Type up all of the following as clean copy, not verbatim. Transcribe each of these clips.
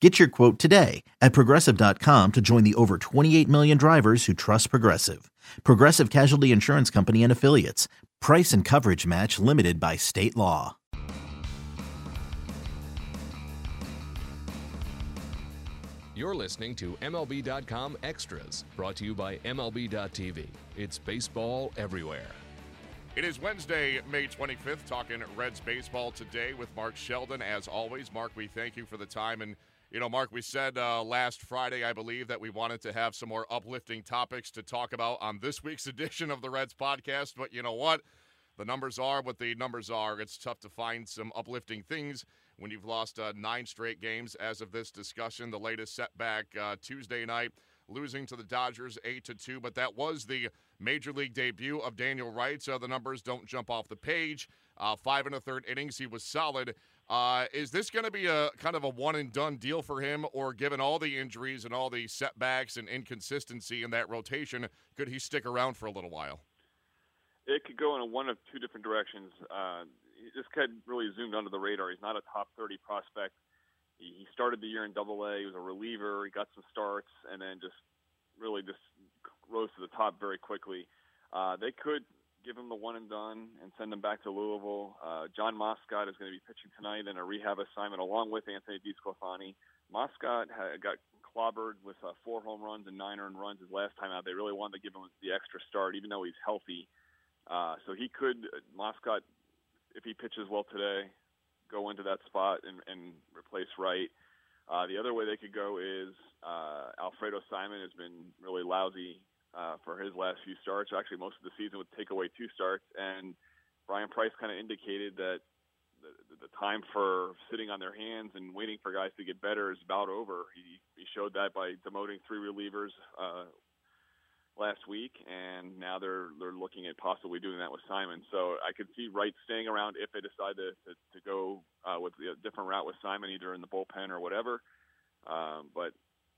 Get your quote today at Progressive.com to join the over 28 million drivers who trust Progressive. Progressive Casualty Insurance Company and Affiliates. Price and coverage match limited by state law. You're listening to MLB.com Extras, brought to you by MLB.tv. It's baseball everywhere. It is Wednesday, May 25th, talking Reds baseball today with Mark Sheldon. As always, Mark, we thank you for the time. And you know, Mark, we said last Friday, I believe, that we wanted to have some more uplifting topics to talk about on this week's edition of the Reds podcast. But you know what? The numbers are what the numbers are. It's tough to find some uplifting things when you've lost 9 straight games as of this discussion. The latest setback Tuesday night, losing to the Dodgers 8-2. But that was the Major League debut of Daniel Wright, so the numbers don't jump off the page. 5 1/3 innings, he was solid. Is this going to be a kind of a one-and-done deal for him, or given all the injuries and all the setbacks and inconsistency in that rotation, could he stick around for a little while? It could go in one of two different directions. This kid really zoomed under the radar. He's not a top 30 prospect. He started the year in Double-A. He was a reliever. He got some starts, and then just rose to the top very quickly. They could give him the one and done and send him back to Louisville. John Moscot is going to be pitching tonight in a rehab assignment along with Anthony DeSclofani. Moscot got clobbered with 4 home runs and 9 earned runs his last time out. They really wanted to give him the extra start, even though he's healthy. So he could, Moscot, if he pitches well today, go into that spot and replace Wright. The other way they could go is Alfredo Simon has been really lousy for his last few starts, actually most of the season, with take away 2 starts. And Brian Price kind of indicated that the time for sitting on their hands and waiting for guys to get better is about over. He showed that by demoting 3 relievers last week, and now they're looking at possibly doing that with Simon. So I could see Wright staying around if they decide to go with a different route with Simon, either in the bullpen or whatever. But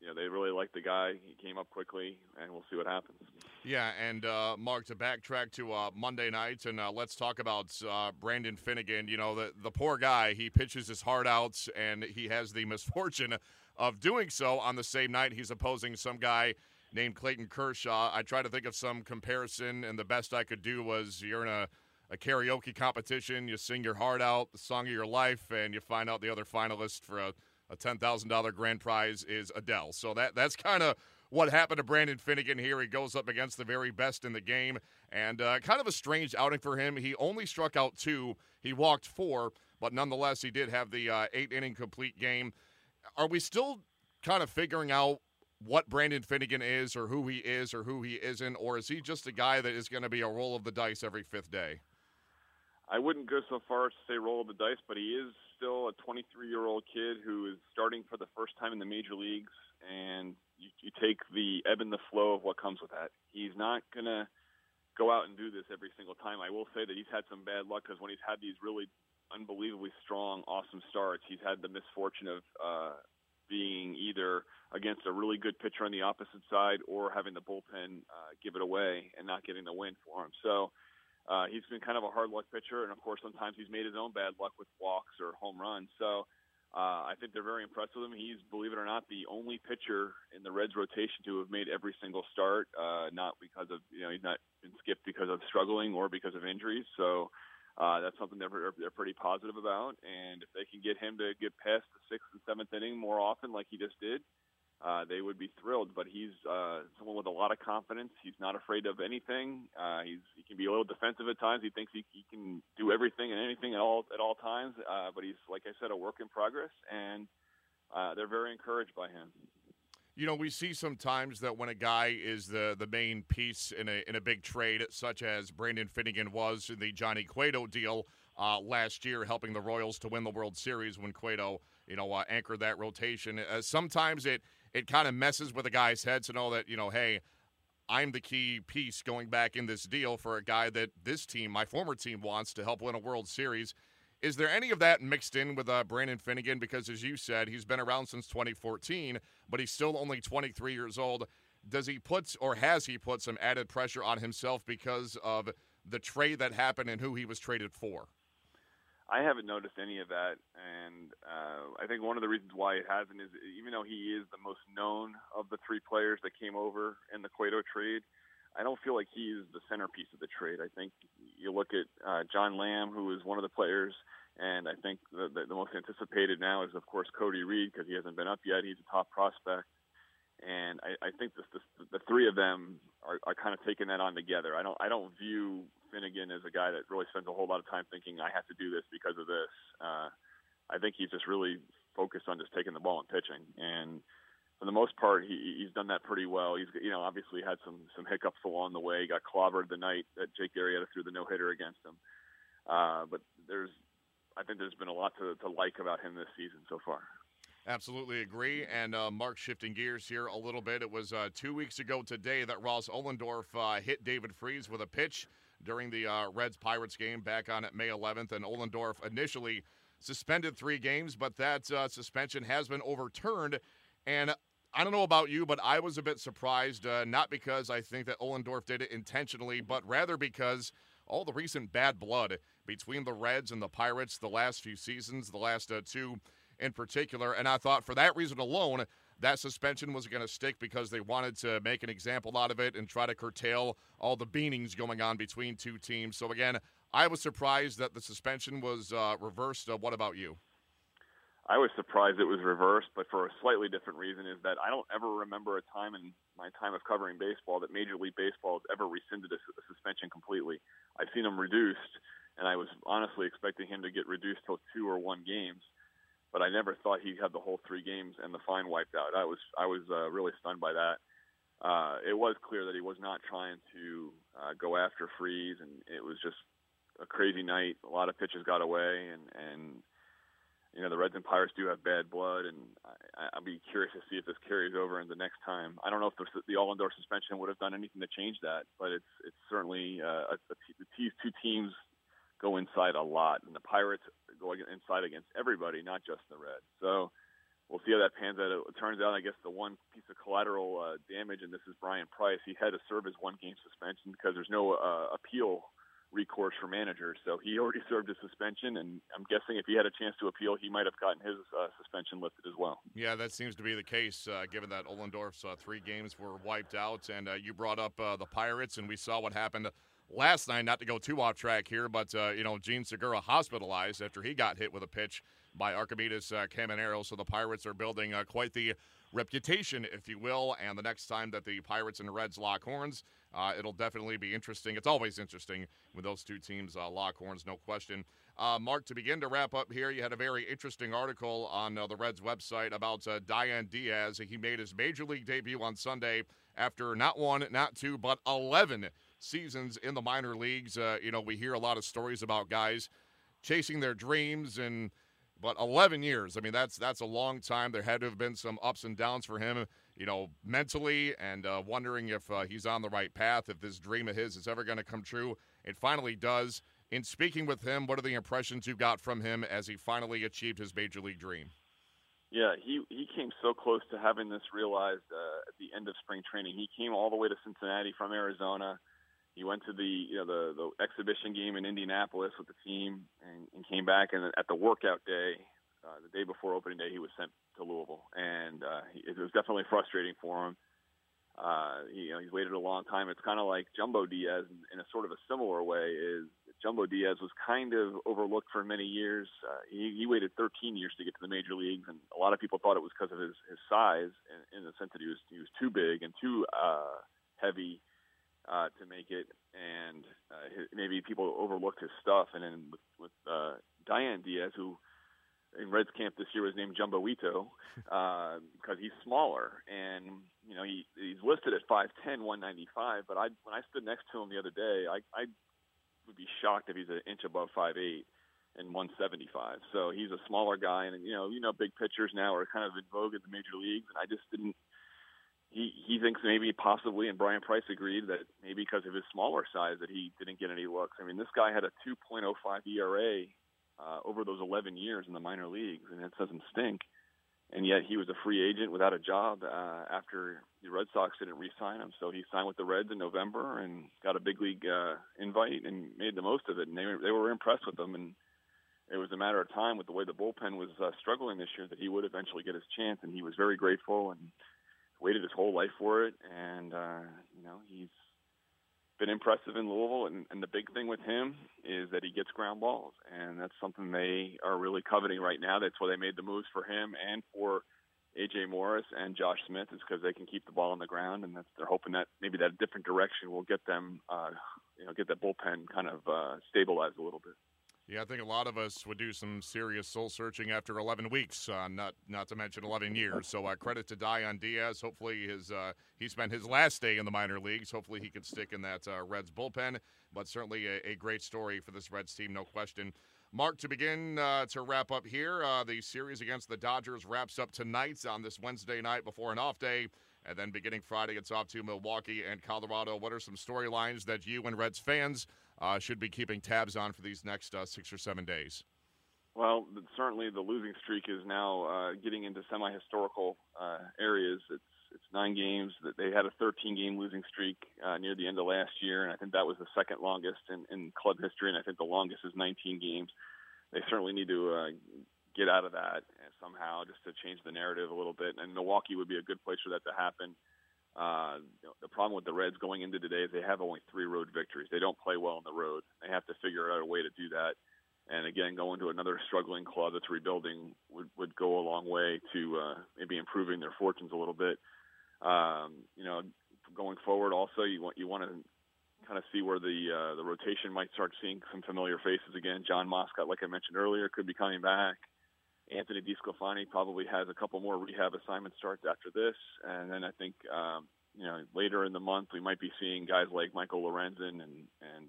you know, they really like the guy. He came up quickly, and we'll see what happens. Yeah, and Mark, to backtrack to Monday night, and let's talk about Brandon Finnegan. You know, the poor guy, he pitches his heart out, and he has the misfortune of doing so on the same night he's opposing some guy named Clayton Kershaw. I tried to think of some comparison, and the best I could do was you're in a karaoke competition, you sing your heart out, the song of your life, and you find out the other finalist for a $10,000 grand prize is Adele. So that's kind of what happened to Brandon Finnegan here. He goes up against the very best in the game, and kind of a strange outing for him. He only struck out 2. He walked 4, but nonetheless, he did have the 8-inning complete game. Are we still kind of figuring out what Brandon Finnegan is, or who he is, or who he isn't, or is he just a guy that is going to be a roll of the dice every 5th day? I wouldn't go so far as to say roll of the dice, but he is still a 23-year-old kid who is starting for the first time in the major leagues, and you take the ebb and the flow of what comes with that. He's not going to go out and do this every single time. I will say that he's had some bad luck, because when he's had these really unbelievably strong, awesome starts, he's had the misfortune of being either against a really good pitcher on the opposite side or having the bullpen give it away and not getting the win for him. So he's been kind of a hard luck pitcher, and of course sometimes he's made his own bad luck with walks or home runs. So I think they're very impressed with him. He's, believe it or not, the only pitcher in the Reds rotation to have made every single start, not because of, you know, he's not been skipped because of struggling or because of injuries. So that's something they're pretty positive about, and if they can get him to get past the 6th and 7th inning more often like he just did, they would be thrilled. But he's someone with a lot of confidence. He's not afraid of anything. He can be a little defensive at times. He thinks he can do everything and anything at all times, but he's, like I said, a work in progress, and they're very encouraged by him. You know, we see sometimes that when a guy is the main piece in a big trade, such as Brandon Finnegan was in the Johnny Cueto deal last year, helping the Royals to win the World Series when Cueto, you know, anchored that rotation. Sometimes it kind of messes with a guy's head to know that, you know, hey, I'm the key piece going back in this deal for a guy that this team, my former team, wants to help win a World Series. Is there any of that mixed in with Brandon Finnegan? Because, as you said, he's been around since 2014, but he's still only 23 years old. Does he put, or has he put, some added pressure on himself because of the trade that happened and who he was traded for? I haven't noticed any of that, and I think one of the reasons why it hasn't is even though he is the most known of the three players that came over in the Cueto trade, I don't feel like he's the centerpiece of the trade. I think you look at John Lamb, who is one of the players, and I think the most anticipated now is, of course, Cody Reed, because he hasn't been up yet. He's a top prospect. And I think the three of them are kind of taking that on together. I don't view Finnegan as a guy that really spends a whole lot of time thinking I have to do this because of this. I think he's just really focused on just taking the ball and pitching. And for the most part, he's done that pretty well. He's, you know, obviously had some hiccups along the way. He got clobbered the night that Jake Arrieta threw the no hitter against him. But I think there's been a lot to like about him this season so far. Absolutely agree. And Mark, shifting gears here a little bit, it was 2 weeks ago today that Ross Ohlendorf hit David Freese with a pitch during the Reds-Pirates game back on May 11th. And Ohlendorf initially suspended 3 games, but that suspension has been overturned. And I don't know about you, but I was a bit surprised, not because I think that Ohlendorf did it intentionally, but rather because all the recent bad blood between the Reds and the Pirates the last few seasons, the last two in particular, and I thought for that reason alone, that suspension was going to stick because they wanted to make an example out of it and try to curtail all the beanings going on between two teams. So again, I was surprised that the suspension was reversed. What about you? I was surprised it was reversed, but for a slightly different reason is that I don't ever remember a time in my time of covering baseball that Major League Baseball has ever rescinded a suspension completely. I've seen them reduced, and I was honestly expecting him to get reduced till 2 or 1 games. But I never thought he had the whole 3 games and the fine wiped out. I was really stunned by that. It was clear that he was not trying to go after Freese, and it was just a crazy night. A lot of pitches got away, and you know, the Reds and Pirates do have bad blood, and I'll be curious to see if this carries over into next time. I don't know if the Ohlendorf suspension would have done anything to change that, but it's certainly these two teams go inside a lot, and the Pirates go inside against everybody, not just the Reds. So we'll see how that pans out. It turns out, I guess, the one piece of collateral damage, and this is Brian Price, he had to serve his 1-game suspension because there's no appeal recourse for managers. So he already served his suspension, and I'm guessing if he had a chance to appeal, he might have gotten his suspension lifted as well. Yeah, that seems to be the case, given that Ohlendorf's 3 games were wiped out, and you brought up the Pirates, and we saw what happened last night, not to go too off track here, but, you know, Gene Segura hospitalized after he got hit with a pitch by Archimedes Caminero. So the Pirates are building quite the reputation, if you will. And the next time that the Pirates and Reds lock horns, it'll definitely be interesting. It's always interesting when those two teams lock horns, no question. Mark, to begin to wrap up here, you had a very interesting article on the Reds website about Dayan Diaz. He made his major league debut on Sunday after not 1, not 2, but 11 seasons in the minor leagues. You know, we hear a lot of stories about guys chasing their dreams, and but 11 years, I mean, that's a long time. There had to have been some ups and downs for him, you know, mentally, and wondering if he's on the right path, if this dream of his is ever going to come true. It finally does. In speaking with him, what are the impressions you got from him as he finally achieved his major league dream? Yeah, he came so close to having this realized at the end of spring training. He came all the way to Cincinnati from Arizona. He went to the exhibition game in Indianapolis with the team and came back. And at the workout day, the day before opening day, he was sent to Louisville. And it was definitely frustrating for him. He's waited a long time. It's kind of like Jumbo Diaz in a sort of a similar way. Is Jumbo Diaz was kind of overlooked for many years. He waited 13 years to get to the major leagues, and a lot of people thought it was because of his size, in the sense that he was too big and too heavy to make it, and maybe people overlooked his stuff. And then with Dayan Diaz, who in Reds camp this year was named Jumbo Ito, because he's smaller, and you know, he's listed at 5'10", 195. But when I stood next to him the other day, I would be shocked if he's an inch above 5'8" and 175. So he's a smaller guy, and you know, big pitchers now are kind of in vogue at the major leagues, and I just didn't. he thinks maybe possibly, and Brian Price agreed, that maybe because of his smaller size that he didn't get any looks. I mean, this guy had a 2.05 ERA over those 11 years in the minor leagues, and it doesn't stink. And yet he was a free agent without a job after the Red Sox didn't re-sign him. So he signed with the Reds in November and got a big league invite and made the most of it. And they were impressed with him. And it was a matter of time with the way the bullpen was struggling this year that he would eventually get his chance. And he was very grateful and waited his whole life for it. And, you know, he's been impressive in Louisville. And the big thing with him is that he gets ground balls, and that's something they are really coveting right now. That's why they made the moves for him and for A.J. Morris and Josh Smith, is because they can keep the ball on the ground, and that's, they're hoping that maybe that different direction will get them, get that bullpen kind of stabilized a little bit. Yeah, I think a lot of us would do some serious soul-searching after 11 weeks, not to mention 11 years. So credit to Dayan Diaz. Hopefully he spent his last day in the minor leagues. Hopefully he can stick in that Reds bullpen. But certainly a great story for this Reds team, no question. Mark, to begin to wrap up here, the series against the Dodgers wraps up tonight on this Wednesday night before an off day. And then beginning Friday, it's off to Milwaukee and Colorado. What are some storylines that you and Reds fans should be keeping tabs on for these next 6 or 7 days? Well, certainly the losing streak is now getting into semi-historical areas. It's 9 games. They had a 13-game losing streak near the end of last year, and I think that was the second longest in club history, and I think the longest is 19 games. They certainly need to get out of that somehow, just to change the narrative a little bit. And Milwaukee would be a good place for that to happen. The problem with the Reds going into today is they have only 3 road victories. They don't play well on the road. They have to figure out a way to do that. And again, going to another struggling club that's rebuilding would go a long way to maybe improving their fortunes a little bit. Going forward also, you want to kind of see where the rotation might start seeing some familiar faces again. John Moscot, like I mentioned earlier, could be coming back. Anthony DeSclofani probably has a couple more rehab assignment starts after this. And then I think, later in the month, we might be seeing guys like Michael Lorenzen and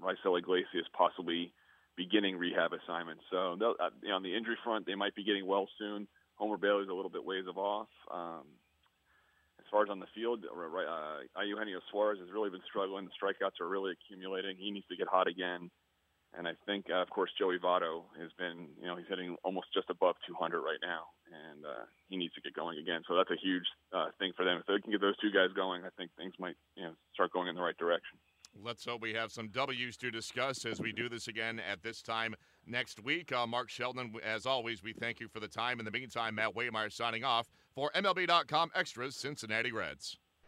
Raisel Iglesias possibly beginning rehab assignments. So on the injury front, they might be getting well soon. Homer Bailey's a little bit ways of off. As far as on the field, Eugenio Suarez has really been struggling. The strikeouts are really accumulating. He needs to get hot again. And I think, of course, Joey Votto has been, he's hitting almost just above 200 right now, and he needs to get going again. So that's a huge thing for them. If they can get those 2 guys going, I think things might, start going in the right direction. Let's hope we have some W's to discuss as we do this again at this time next week. Mark Sheldon, as always, we thank you for the time. In the meantime, Matt Wehmeyer signing off for MLB.com Extras Cincinnati Reds.